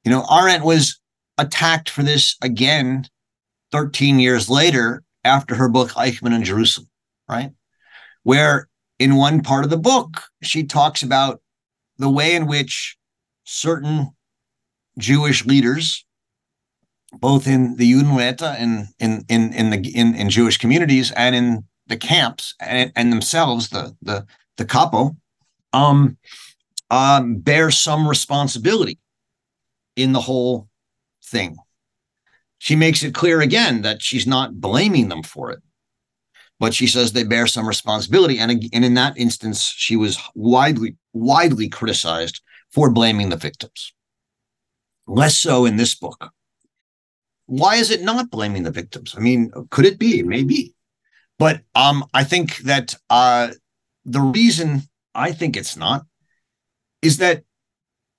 You know, Arendt was attacked for this again thirteen years later after her book Eichmann in Jerusalem, right? Where in one part of the book, she talks about the way in which certain Jewish leaders, both in the Judenrat and in, in, in, the, in, in Jewish communities and in the camps and, and themselves, the, the, the kapo, um, um, bear some responsibility in the whole thing. She makes it clear again that she's not blaming them for it, but she says they bear some responsibility. And, and in that instance, she was widely, widely criticized for blaming the victims. Less so in this book. Why is it not blaming the victims? I mean, could it be? Maybe. But um, I think that uh, the reason I think it's not is that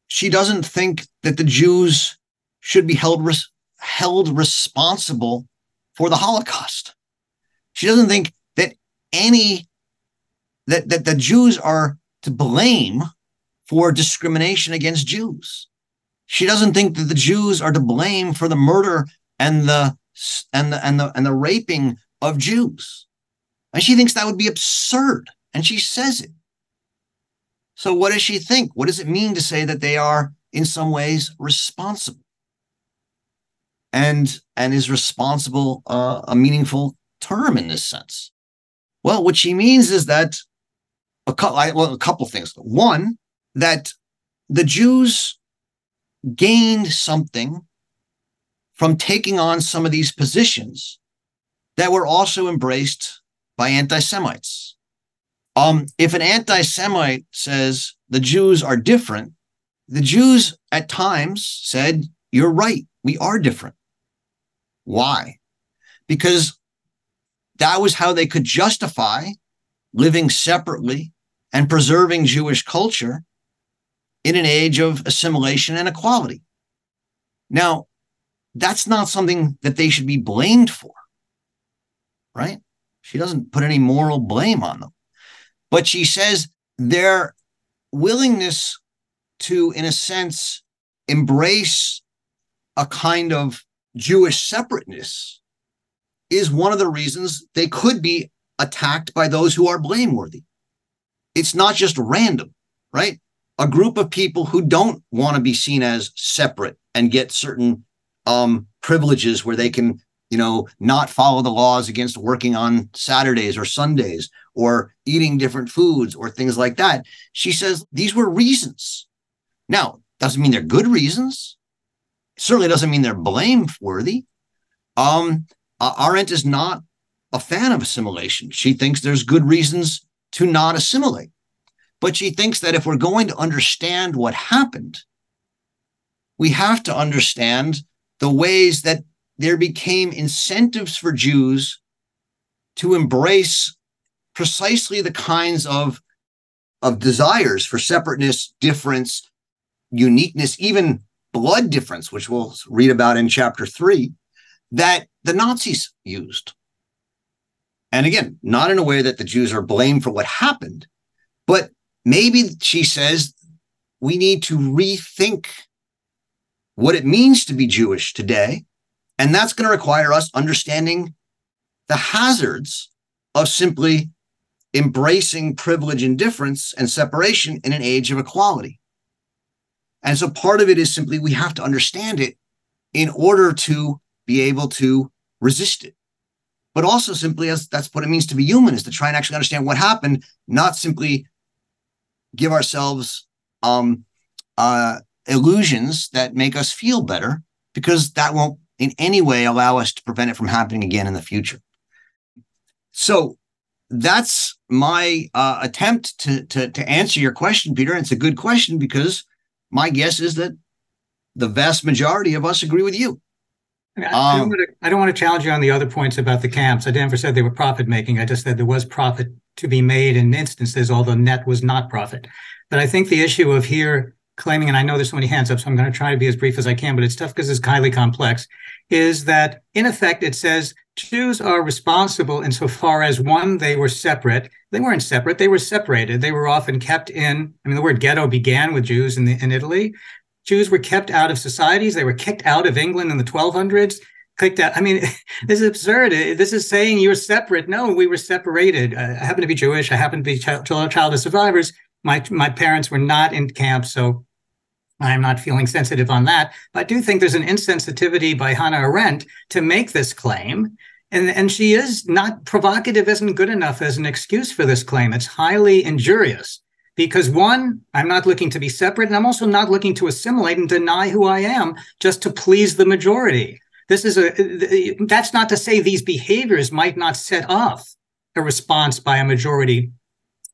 she doesn't think that the Jews should be held res held responsible for the Holocaust. She doesn't think that any that, that the Jews are to blame for discrimination against Jews. She doesn't think that the Jews are to blame for the murder and the and the and the and the raping of Jews. And she thinks that would be absurd, and she says it. So what does she think? What does it mean to say that they are in some ways responsible? And, and is responsible uh, a meaningful term in this sense? Well, what she means is that a, I, well, a couple things. One, that the Jews gained something from taking on some of these positions that were also embraced by anti-Semites. Um, if an anti-Semite says the Jews are different, the Jews at times said, you're right, we are different. Why? Because that was how they could justify living separately and preserving Jewish culture in an age of assimilation and equality. Now, that's not something that they should be blamed for, right? She doesn't put any moral blame on them. But she says their willingness to, in a sense, embrace a kind of Jewish separateness is one of the reasons they could be attacked by those who are blameworthy. It's not just random, right? A group of people who don't want to be seen as separate and get certain um, privileges where they can, you know, not follow the laws against working on Saturdays or Sundays or eating different foods or things like that. She says these were reasons. Now, doesn't mean they're good reasons. It certainly doesn't mean they're blameworthy. Um, Arendt is not a fan of assimilation. She thinks there's good reasons to not assimilate. But she thinks that if we're going to understand what happened, we have to understand the ways that there became incentives for Jews to embrace precisely the kinds of, of desires for separateness, difference, uniqueness, even blood difference, which we'll read about in chapter three, that the Nazis used. And again, not in a way that the Jews are blamed for what happened, but maybe she says we need to rethink what it means to be Jewish today. And that's going to require us understanding the hazards of simply embracing privilege and difference and separation in an age of equality. And so part of it is simply we have to understand it in order to be able to resist it. But also simply as that's what it means to be human, is to try and actually understand what happened, not simply give ourselves um, uh, illusions that make us feel better, because that won't in any way allow us to prevent it from happening again in the future. So that's my uh, attempt to, to, to answer your question, Peter. And it's a good question, because my guess is that the vast majority of us agree with you. I, mean, I, um, don't want to, I don't want to challenge you on the other points about the camps. I never said they were profit-making. I just said there was profit to be made in instances, although net was not profit. But I think the issue of here claiming, and I know there's so many hands up, so I'm going to try to be as brief as I can, but it's tough because it's highly complex, is that in effect it says Jews are responsible insofar as, one, they were separate. They weren't separate. They were separated. They were often kept in, I mean, the word ghetto began with Jews in, the, in Italy. Jews were kept out of societies. They were kicked out of England in the twelve hundreds, kicked out. I mean, this is absurd. This is saying you're separate. No, we were separated. I happen to be Jewish. I happen to be a child of survivors. My, my parents were not in camp, so I'm not feeling sensitive on that. But I do think there's an insensitivity by Hannah Arendt to make this claim. And, and she is not provocative, isn't good enough as an excuse for this claim. It's highly injurious. Because one, I'm not looking to be separate, and I'm also not looking to assimilate and deny who I am just to please the majority. This is a, that's not to say these behaviors might not set off a response by a majority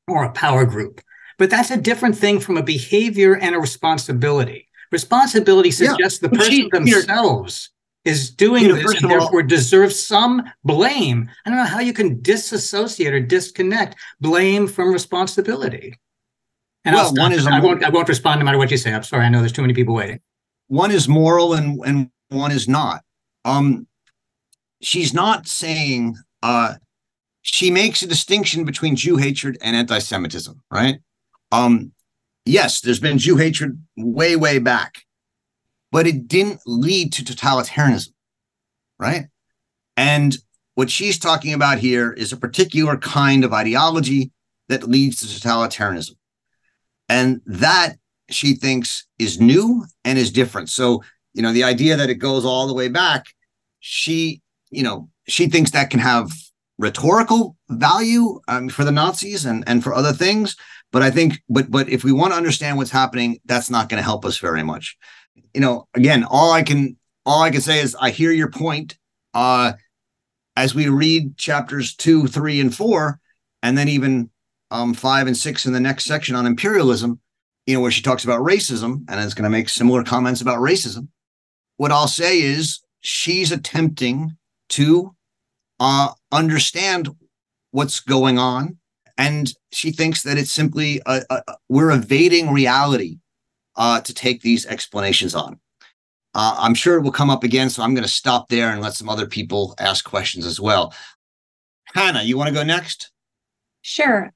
or a power group. But that's a different thing from a behavior and a responsibility. Responsibility suggests yeah. the person she, themselves is doing you know, this and therefore all, deserves some blame. I don't know how you can disassociate or disconnect blame from responsibility. And well, one is I won't, I won't respond no matter what you say. I'm sorry. I know there's too many people waiting. One is moral and, and one is not. Um, she's not saying uh, she makes a distinction between Jew hatred and anti-Semitism, right? Um, yes, there's been Jew hatred way, way back, but it didn't lead to totalitarianism, right? And what she's talking about here is a particular kind of ideology that leads to totalitarianism. And that, she thinks, is new and is different. So, you know, the idea that it goes all the way back, she, you know, she thinks that can have rhetorical value um, for the Nazis and, and for other things. But I think, but but if we want to understand what's happening, that's not going to help us very much. You know, again, all I can, all I can say is I hear your point. Uh, as we read chapters two, three, and four, and then even Um, five and six in the next section on imperialism, you know, where she talks about racism, and is going to make similar comments about racism. What I'll say is she's attempting to uh, understand what's going on, and she thinks that it's simply a, a, we're evading reality uh, to take these explanations on. Uh, I'm sure it will come up again, so I'm going to stop there and let some other people ask questions as well. Hannah, you want to go next? Sure.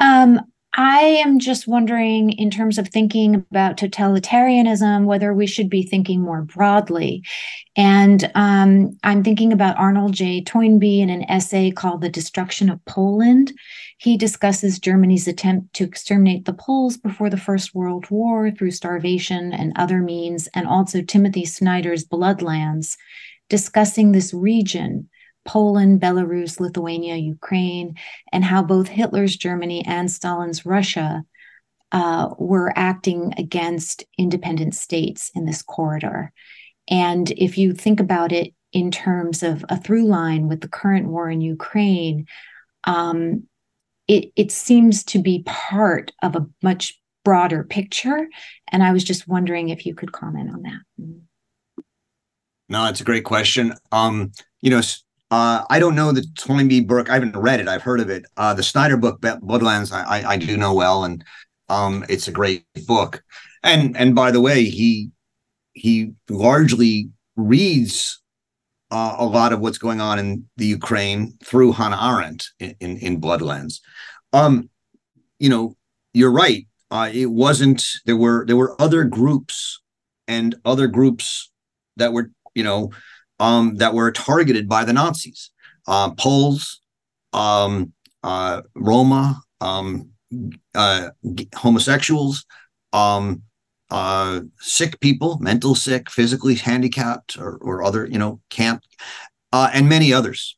Um, I am just wondering, in terms of thinking about totalitarianism, whether we should be thinking more broadly. And um, I'm thinking about Arnold J. Toynbee in an essay called The Destruction of Poland. He discusses Germany's attempt to exterminate the Poles before the First World War through starvation and other means, and also Timothy Snyder's Bloodlands, discussing this region, Poland, Belarus, Lithuania, Ukraine, and how both Hitler's Germany and Stalin's Russia uh, were acting against independent states in this corridor. And if you think about it in terms of a through line with the current war in Ukraine, um, it, it seems to be part of a much broader picture. And I was just wondering if you could comment on that. No, it's a great question. Um, you know, Uh, I don't know the Toynbee book. I haven't read it. I've heard of it. Uh, the Snyder book, Bloodlands, I, I, I do know well, and um, it's a great book. And and by the way, he he largely reads uh, a lot of what's going on in the Ukraine through Hannah Arendt in, in, in Bloodlands. Um, you know, you're right. Uh, it wasn't, there were, there were other groups and other groups that were, you know, um, that were targeted by the Nazis, uh, Poles, um, uh, Roma, um, uh, homosexuals, um, uh, sick people, mental sick, physically handicapped, or, or other, you know, camp, uh, and many others.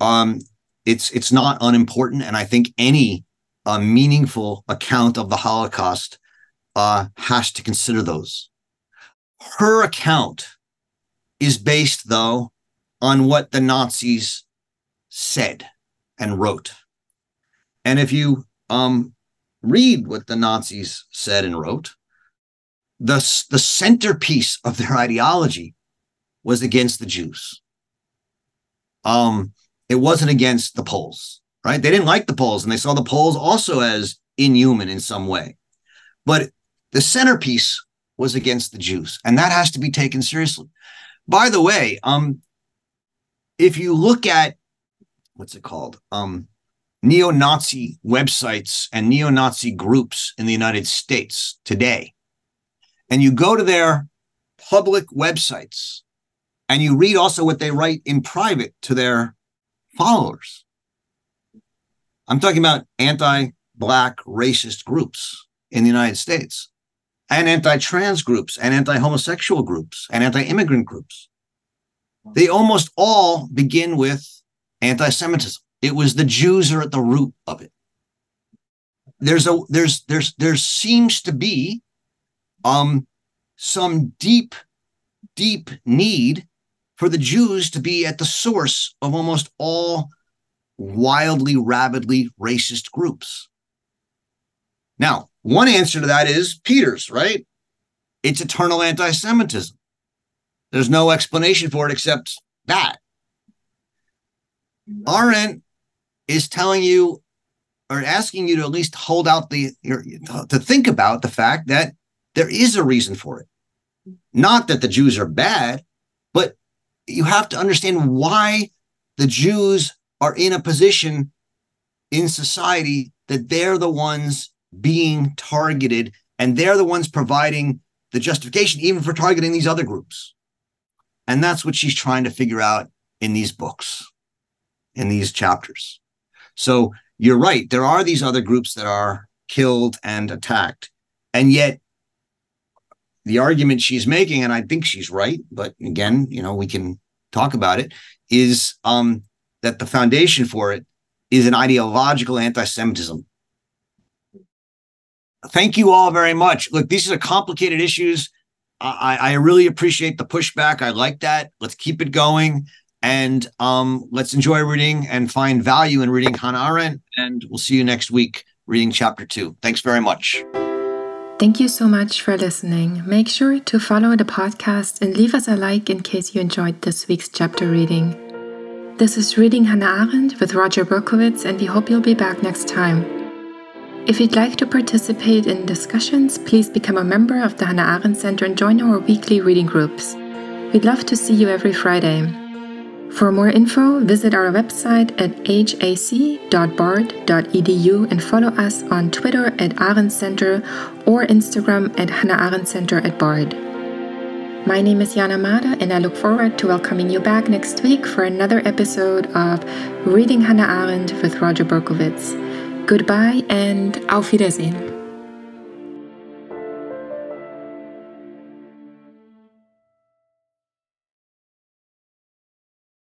Um, it's, it's not unimportant. And I think any, a meaningful account of the Holocaust uh, has to consider those. Her account is based, though, on what the Nazis said and wrote. And if you um, read what the Nazis said and wrote, the, the centerpiece of their ideology was against the Jews. Um, it wasn't against the Poles. Right? They didn't like the Poles, and they saw the Poles also as inhuman in some way. But the centerpiece was against the Jews, and that has to be taken seriously. By the way, um, if you look at, what's it called, um, neo-Nazi websites and neo-Nazi groups in the United States today, and you go to their public websites, and you read also what they write in private to their followers, I'm talking about anti-Black racist groups in the United States, and anti-trans groups, and anti-homosexual groups, and anti-immigrant groups. They almost all begin with anti-Semitism. It was the Jews are at the root of it. There's a there's there's there seems to be um some deep, deep need for the Jews to be at the source of almost all wildly, rabidly racist groups. Now, one answer to that is Peter's, right? It's eternal anti-Semitism. There's no explanation for it except that. Arendt is telling you, or asking you to at least hold out the, to think about the fact that there is a reason for it. Not that the Jews are bad, but you have to understand why the Jews are in a position in society that they're the ones being targeted, and they're the ones providing the justification even for targeting these other groups. And that's what she's trying to figure out in these books, in these chapters. So you're right. There are these other groups that are killed and attacked. And yet the argument she's making, and I think she's right, but again, you know, we can talk about it, is, um, that the foundation for it is an ideological anti-Semitism. Thank you all very much. Look, these are complicated issues. I, I really appreciate the pushback. I like that. Let's keep it going. And um, let's enjoy reading and find value in reading Hannah Arendt. And we'll see you next week reading chapter two. Thanks very much. Thank you so much for listening. Make sure to follow the podcast and leave us a like in case you enjoyed this week's chapter reading. This is Reading Hannah Arendt with Roger Berkowitz, and we hope you'll be back next time. If you'd like to participate in discussions, please become a member of the Hannah Arendt Center and join our weekly reading groups. We'd love to see you every Friday. For more info, visit our website at h a c dot bard dot e d u and follow us on Twitter at Arendt Center or Instagram at Hannah Arendt Center at Bard. My name is Jana Mader, and I look forward to welcoming you back next week for another episode of Reading Hannah Arendt with Roger Berkowitz. Goodbye and auf Wiedersehen.